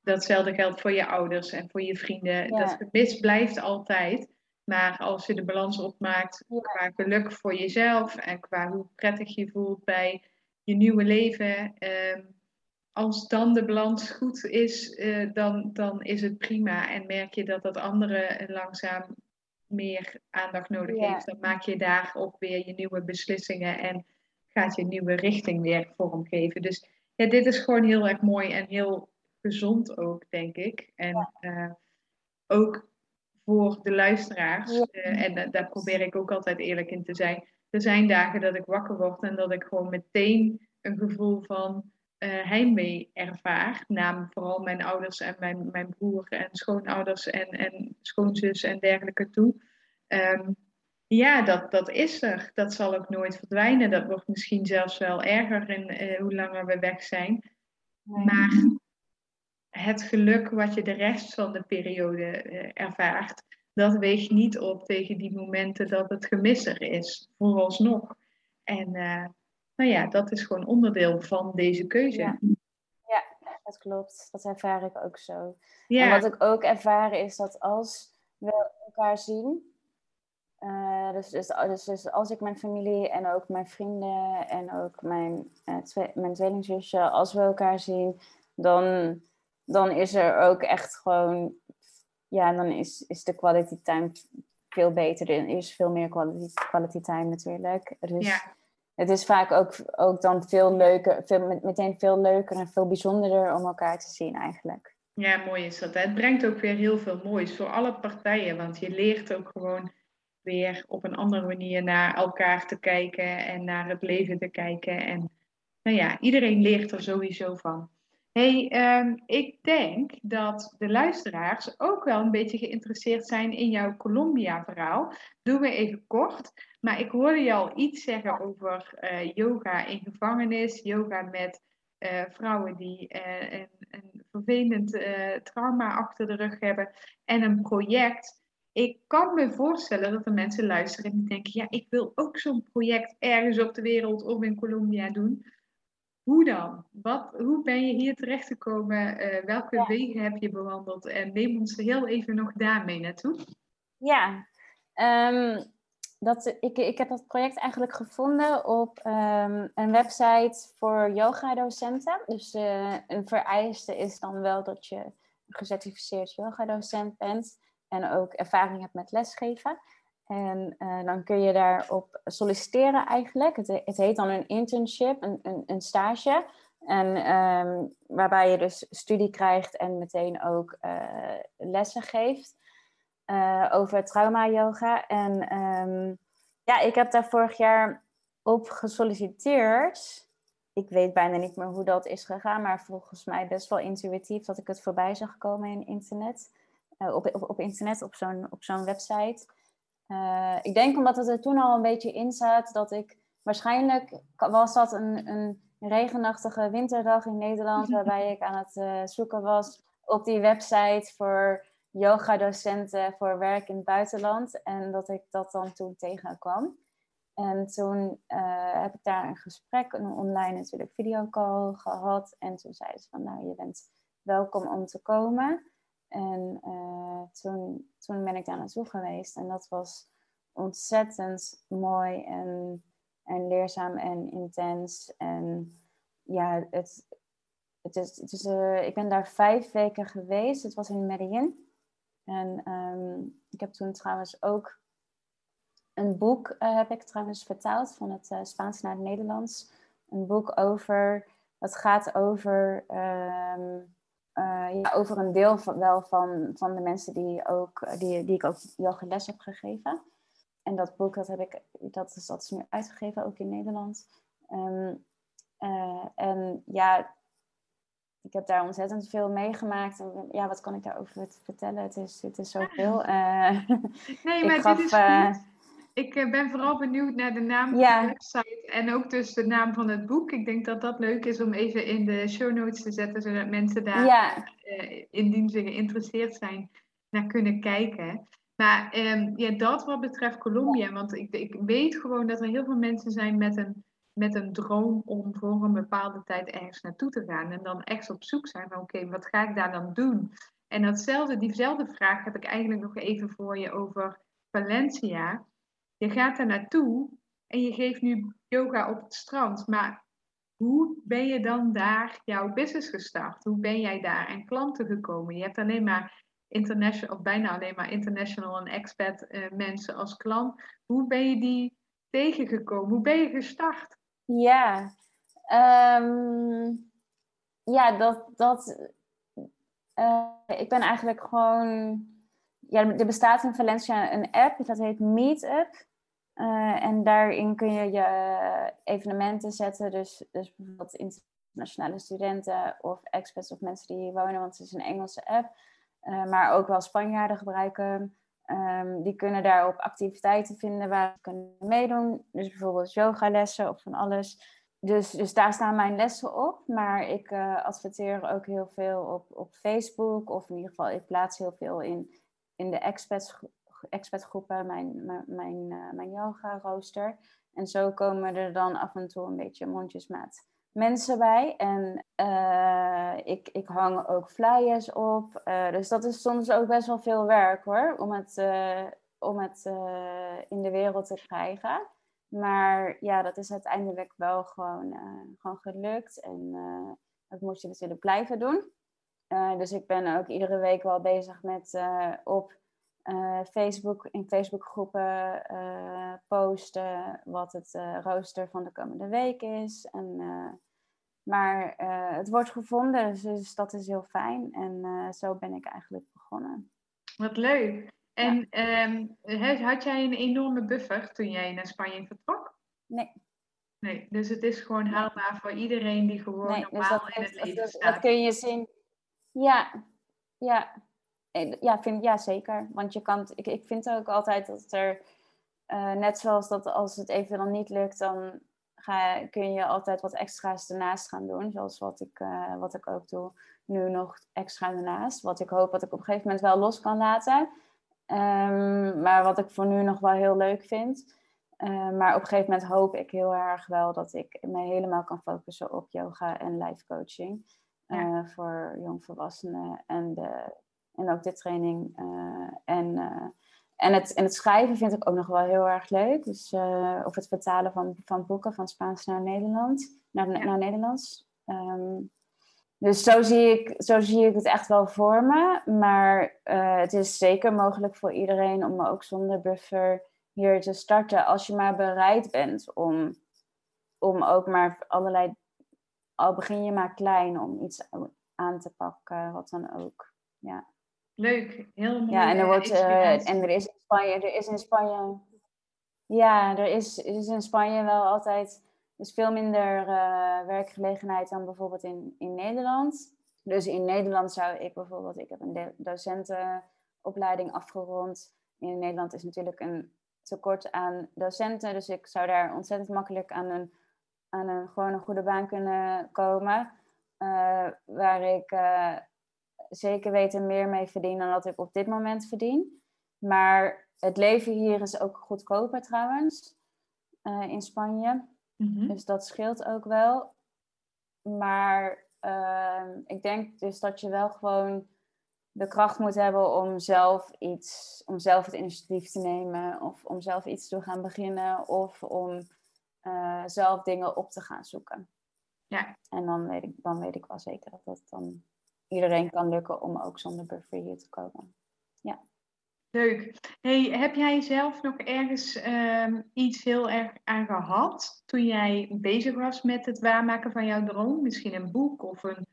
datzelfde geldt voor je ouders en voor je vrienden. Ja. Dat gemis blijft altijd. Maar als je de balans opmaakt qua geluk voor jezelf en qua hoe prettig je voelt bij je nieuwe leven... als dan de balans goed is, dan is het prima. En merk je dat dat andere langzaam meer aandacht nodig heeft. Dan maak je daarop weer je nieuwe beslissingen en gaat je nieuwe richting weer vormgeven. Dus ja, dit is gewoon heel erg mooi en heel gezond ook, denk ik. En ook voor de luisteraars. Daar probeer ik ook altijd eerlijk in te zijn. Er zijn dagen dat ik wakker word en dat ik gewoon meteen een gevoel van heimwee ervaar. Namelijk vooral mijn ouders en mijn broer en schoonouders en schoonzus en dergelijke toe. Dat is er. Dat zal ook nooit verdwijnen. Dat wordt misschien zelfs wel erger in hoe langer we weg zijn. Maar het geluk wat je de rest van de periode ervaart, dat weegt niet op tegen die momenten dat het gemis er is. Vooralsnog. En dat is gewoon onderdeel van deze keuze. Ja, dat klopt. Dat ervaar ik ook zo. Ja. En wat ik ook ervaar is dat als we elkaar zien... Dus als ik mijn familie en ook mijn vrienden en ook mijn tweelingzusje, als we elkaar zien, dan is er ook echt gewoon, ja, dan is de quality time veel beter. Er is veel meer quality time natuurlijk. Dus het is vaak ook dan veel leuker, meteen veel leuker en veel bijzonderder om elkaar te zien eigenlijk. Ja, mooi is dat. Het brengt ook weer heel veel moois voor alle partijen, want je leert ook gewoon weer op een andere manier naar elkaar te kijken en naar het leven te kijken. En iedereen leert er sowieso van. Ik denk dat de luisteraars ook wel een beetje geïnteresseerd zijn in jouw Colombia-verhaal. Doen we even kort, maar ik hoorde je al iets zeggen over yoga in gevangenis, yoga met vrouwen die een vervelend trauma achter de rug hebben en een project. Ik kan me voorstellen dat er mensen luisteren en die denken, ja, ik wil ook zo'n project ergens op de wereld of in Colombia doen. Hoe dan? Hoe ben je hier terechtgekomen? Welke wegen heb je bewandeld? En neem ons heel even nog daarmee naartoe. Ja, ik heb dat project eigenlijk gevonden op een website voor yoga-docenten. Dus een vereiste is dan wel dat je een gecertificeerd yoga-docent bent. En ook ervaring hebt met lesgeven. En dan kun je daarop solliciteren eigenlijk. Het heet dan een internship, een stage. En waarbij je dus studie krijgt en meteen ook lessen geeft. Over trauma yoga. En ik heb daar vorig jaar op gesolliciteerd. Ik weet bijna niet meer hoe dat is gegaan. Maar volgens mij best wel intuïtief dat ik het voorbij zag komen in internet. Op internet, op zo'n website. Ik denk omdat het er toen al een beetje in zat, dat ik waarschijnlijk was dat een regenachtige winterdag in Nederland, waarbij ik aan het zoeken was op die website voor yoga-docenten voor werk in het buitenland. En dat ik dat dan toen tegenkwam. En toen heb ik daar een gesprek, een online natuurlijk videocall gehad. En toen zei ze van, nou, je bent welkom om te komen. En toen ben ik daar naartoe geweest. En dat was ontzettend mooi en leerzaam en intens. En ja, ik ben daar 5 weken geweest. Het was in Medellin. En ik heb toen trouwens ook een boek vertaald van het Spaans naar het Nederlands. Een boek dat gaat over... over een deel van de mensen die ik ook yoga les heb gegeven. En dat boek, dat is nu uitgegeven, ook in Nederland. Ik heb daar ontzettend veel meegemaakt. En, ja, wat kan ik daarover vertellen? Het is zoveel. Nee, maar dit is goed. Ik ben vooral benieuwd naar de naam van de website en ook dus de naam van het boek. Ik denk dat dat leuk is om even in de show notes te zetten, zodat mensen daar, indien ze geïnteresseerd zijn, naar kunnen kijken. Maar dat wat betreft Colombia, want ik weet gewoon dat er heel veel mensen zijn met een droom om voor een bepaalde tijd ergens naartoe te gaan. En dan echt op zoek zijn van oké, wat ga ik daar dan doen? En diezelfde vraag heb ik eigenlijk nog even voor je over Valencia. Je gaat daar naartoe en je geeft nu yoga op het strand. Maar hoe ben je dan daar jouw business gestart? Hoe ben jij daar aan klanten gekomen? Je hebt alleen maar international, of bijna alleen maar international en expat mensen als klant. Hoe ben je die tegengekomen? Hoe ben je gestart? Ja, ik ben eigenlijk gewoon... Ja, er bestaat in Valencia een app, dat heet Meetup. En daarin kun je je evenementen zetten. Dus bijvoorbeeld internationale studenten of expats of mensen die hier wonen. Want het is een Engelse app. Maar ook wel Spanjaarden gebruiken. Die kunnen daarop activiteiten vinden waar ze kunnen meedoen. Dus bijvoorbeeld yogalessen of van alles. Dus daar staan mijn lessen op. Maar ik adverteer ook heel veel op Facebook. Of in ieder geval, ik plaats heel veel in de expertgroepen, mijn yoga rooster. En zo komen er dan af en toe een beetje mondjesmaat mensen bij. En ik hang ook flyers op. Dus dat is soms ook best wel veel werk hoor. Om het in de wereld te krijgen. Maar ja, dat is uiteindelijk wel gewoon gelukt. En dat moet je natuurlijk blijven doen. Dus ik ben ook iedere week wel bezig met op Facebook, in Facebookgroepen posten wat het rooster van de komende week is. Maar het wordt gevonden, dus dat is heel fijn. En zo ben ik eigenlijk begonnen. Wat leuk. En ja. Had jij een enorme buffer toen jij naar Spanje vertrok? Nee, dus het is gewoon haalbaar voor iedereen die gewoon normaal dus in het leven staat. Dat kun je zien. Ja, zeker. Want je kan, ik vind ook altijd dat er, net zoals dat als het even dan niet lukt, dan kun je altijd wat extra's ernaast gaan doen. Zoals wat ik ook doe, nu nog extra ernaast. Wat ik hoop dat ik op een gegeven moment wel los kan laten. Maar wat ik voor nu nog wel heel leuk vind. Maar op een gegeven moment hoop ik heel erg wel dat ik me helemaal kan focussen op yoga en life coaching. Voor jongvolwassenen en ook de training. En het schrijven vind ik ook nog wel heel erg leuk. Dus, of het vertalen van boeken van Spaans naar Nederlands. Naar Nederlands. Dus zo zie ik het echt wel voor me. Maar het is zeker mogelijk voor iedereen om ook zonder buffer hier te starten. Als je maar bereid bent om ook maar allerlei... Al begin je maar klein om iets aan te pakken, wat dan ook. Ja. Leuk, heel mooi. Ja, en er is in Spanje wel altijd dus veel minder werkgelegenheid dan bijvoorbeeld in Nederland. Dus in Nederland zou ik bijvoorbeeld, ik heb een docentenopleiding afgerond. In Nederland is natuurlijk een tekort aan docenten, dus ik zou daar ontzettend makkelijk aan gewoon een goede baan kunnen komen. Waar ik zeker weten meer mee verdien dan dat ik op dit moment verdien. Maar het leven hier is ook goedkoper trouwens. In Spanje. Mm-hmm. Dus dat scheelt ook wel. Maar ik denk dus dat je wel gewoon de kracht moet hebben om zelf het initiatief te nemen. Of om zelf iets te gaan beginnen. Of om... zelf dingen op te gaan zoeken. Ja. En dan weet ik wel zeker dat het dan iedereen kan lukken om ook zonder buffer hier te komen. Ja. Leuk. Hey, heb jij zelf nog ergens iets heel erg aan gehad toen jij bezig was met het waarmaken van jouw droom? Misschien een boek of een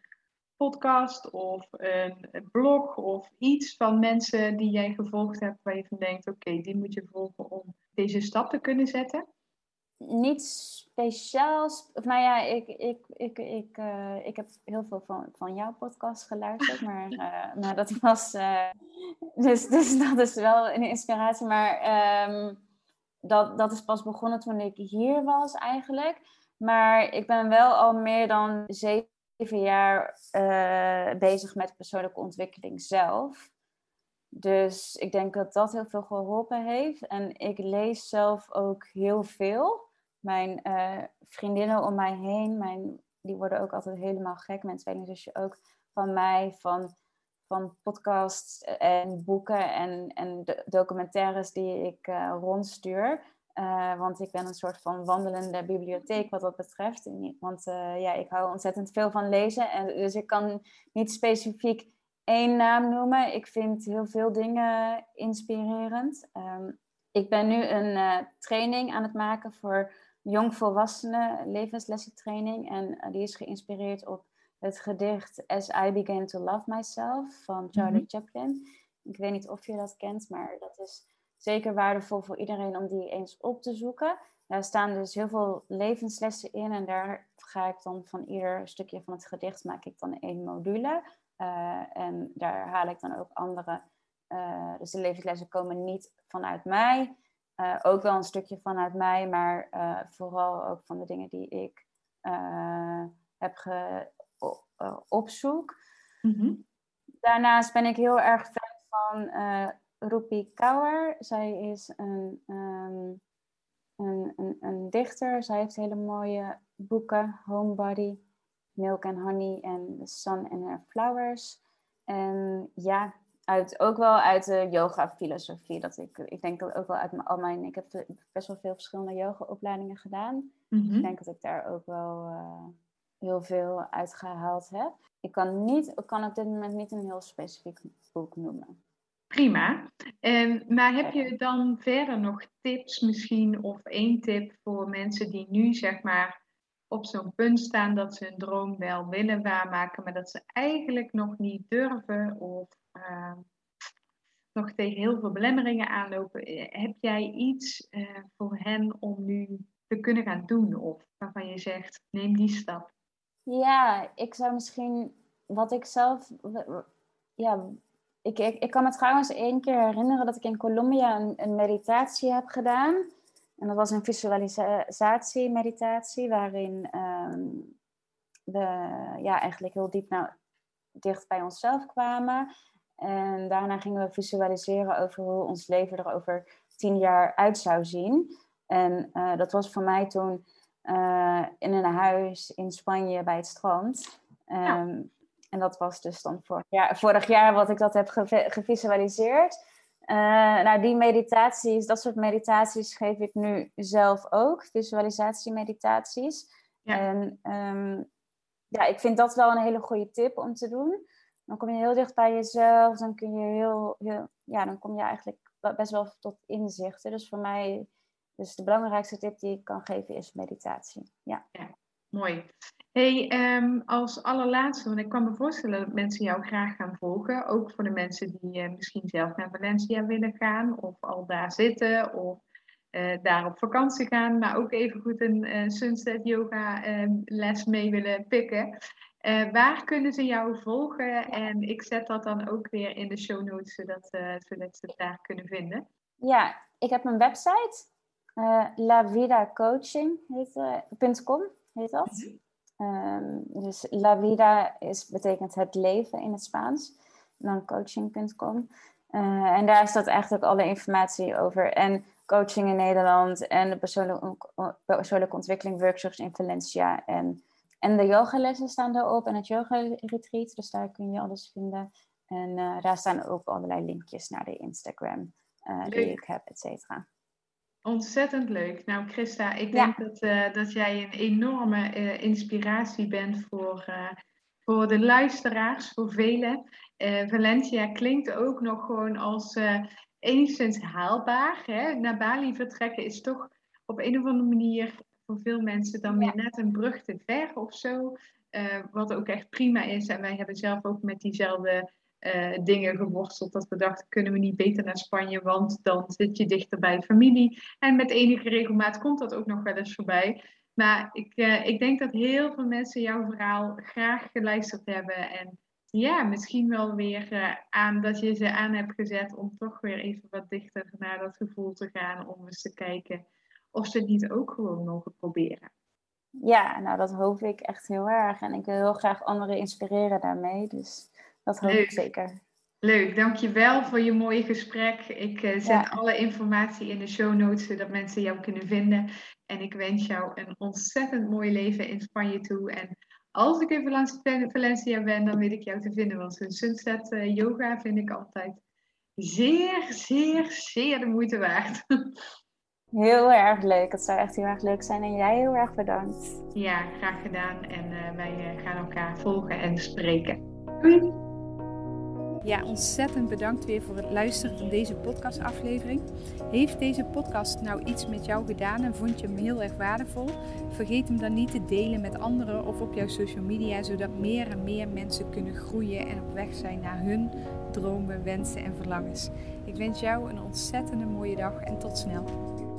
podcast of een blog of iets van mensen die jij gevolgd hebt waar je van denkt, oké, die moet je volgen om deze stap te kunnen zetten? Niets speciaals. Ik heb heel veel van jouw podcast geluisterd. Maar dat was... Dus dat is wel een inspiratie. Maar dat is pas begonnen toen ik hier was eigenlijk. Maar ik ben wel al meer dan 7 jaar bezig met persoonlijke ontwikkeling zelf. Dus ik denk dat dat heel veel geholpen heeft. En ik lees zelf ook heel veel. Mijn vriendinnen om mij heen, die worden ook altijd helemaal gek. Mijn tweelingzusje ook van mij, van podcasts en boeken en documentaires die ik rondstuur. Want ik ben een soort van wandelende bibliotheek wat dat betreft. Want ik hou ontzettend veel van lezen. Dus ik kan niet specifiek één naam noemen. Ik vind heel veel dingen inspirerend. Ik ben nu een training aan het maken voor jongvolwassenen, levenslessentraining. En die is geïnspireerd op het gedicht As I Began to Love Myself van Charlie Chaplin. Ik weet niet of je dat kent, maar dat is zeker waardevol voor iedereen om die eens op te zoeken. Daar staan dus heel veel levenslessen in. En daar ga ik dan van ieder stukje van het gedicht maak ik dan één module. En daar haal ik dan ook andere. Dus de levenslessen komen niet vanuit mij. Ook wel een stukje vanuit mij. Maar vooral ook van de dingen die ik heb opzoek. Mm-hmm. Daarnaast ben ik heel erg fan van Rupi Kaur. Zij is een dichter. Zij heeft hele mooie boeken. Homebody, Milk and Honey en The Sun and Her Flowers. En ja, ook wel uit de yoga-filosofie. Ik denk dat ook wel uit al mijn... Ik heb best wel veel verschillende yoga-opleidingen gedaan. Mm-hmm. Ik denk dat ik daar ook wel heel veel uit gehaald heb. Ik kan op dit moment niet een heel specifiek boek noemen. Prima. Maar heb je dan verder nog tips misschien, of één tip voor mensen die nu zeg maar op zo'n punt staan dat ze hun droom wel willen waarmaken, maar dat ze eigenlijk nog niet durven of nog tegen heel veel belemmeringen aanlopen. Heb jij iets voor hen om nu te kunnen gaan doen of waarvan je zegt, neem die stap? Ja, ik zou misschien wat ik zelf... Ja, ik kan me trouwens één keer herinneren dat ik in Colombia een meditatie heb gedaan. En dat was een visualisatie-meditatie waarin we eigenlijk heel dicht bij onszelf kwamen. En daarna gingen we visualiseren over hoe ons leven er over 10 jaar uit zou zien. En dat was voor mij toen in een huis in Spanje bij het strand. En dat was dus dan vorig jaar wat ik dat heb gevisualiseerd. Die meditaties, dat soort meditaties geef ik nu zelf ook. Visualisatiemeditaties. Ja. En ik vind dat wel een hele goede tip om te doen. Dan kom je heel dicht bij jezelf. Dan kun je dan kom je eigenlijk best wel tot inzichten. Dus voor mij, de belangrijkste tip die ik kan geven is meditatie. Ja. Mooi. Hey, als allerlaatste, want ik kan me voorstellen dat mensen jou graag gaan volgen. Ook voor de mensen die misschien zelf naar Valencia willen gaan. Of al daar zitten. Of daar op vakantie gaan. Maar ook even goed een sunset yoga les mee willen pikken. Waar kunnen ze jou volgen? En ik zet dat dan ook weer in de show notes. Zodat ze het daar kunnen vinden. Ja, ik heb mijn website. Lavidacoaching.com heet dat. Dus La Vida betekent het leven in het Spaans. En dan coaching.com. En daar staat eigenlijk alle informatie over. En coaching in Nederland. En de persoonlijke ontwikkeling workshops in Valencia. En de yogalessen staan erop. En het yoga retreat. Dus daar kun je alles vinden. En daar staan ook allerlei linkjes naar de Instagram. Die ik heb, et cetera. Ontzettend leuk. Nou, Christa, ik denk dat jij een enorme inspiratie bent voor de luisteraars, voor velen. Valencia klinkt ook nog gewoon als enigszins haalbaar. Hè? Naar Bali vertrekken is toch op een of andere manier voor veel mensen dan weer net een brug te ver of zo. Wat ook echt prima is. En wij hebben zelf ook met diezelfde dingen geworsteld, dat we dachten, kunnen we niet beter naar Spanje, want dan zit je dichter bij familie. En met enige regelmaat komt dat ook nog wel eens voorbij. Maar ik denk dat heel veel mensen jouw verhaal graag geluisterd hebben. En ja, misschien wel weer dat je ze aan hebt gezet om toch weer even wat dichter naar dat gevoel te gaan, om eens te kijken of ze het niet ook gewoon mogen proberen. Ja, nou dat hoop ik echt heel erg. En ik wil heel graag anderen inspireren daarmee, dus... Dat hoop ik zeker. Leuk, dankjewel voor je mooie gesprek. Ik zet alle informatie in de show notes, zodat mensen jou kunnen vinden. En ik wens jou een ontzettend mooi leven in Spanje toe. En als ik in Valencia ben, dan weet ik jou te vinden. Want zo'n sunset yoga vind ik altijd zeer, zeer, zeer de moeite waard. Heel erg leuk. Het zou echt heel erg leuk zijn. En jij heel erg bedankt. Ja, graag gedaan. En wij gaan elkaar volgen en spreken. Doei! Ja, ontzettend bedankt weer voor het luisteren naar deze podcastaflevering. Heeft deze podcast nou iets met jou gedaan en vond je hem heel erg waardevol? Vergeet hem dan niet te delen met anderen of op jouw social media, zodat meer en meer mensen kunnen groeien en op weg zijn naar hun dromen, wensen en verlangens. Ik wens jou een ontzettende mooie dag en tot snel.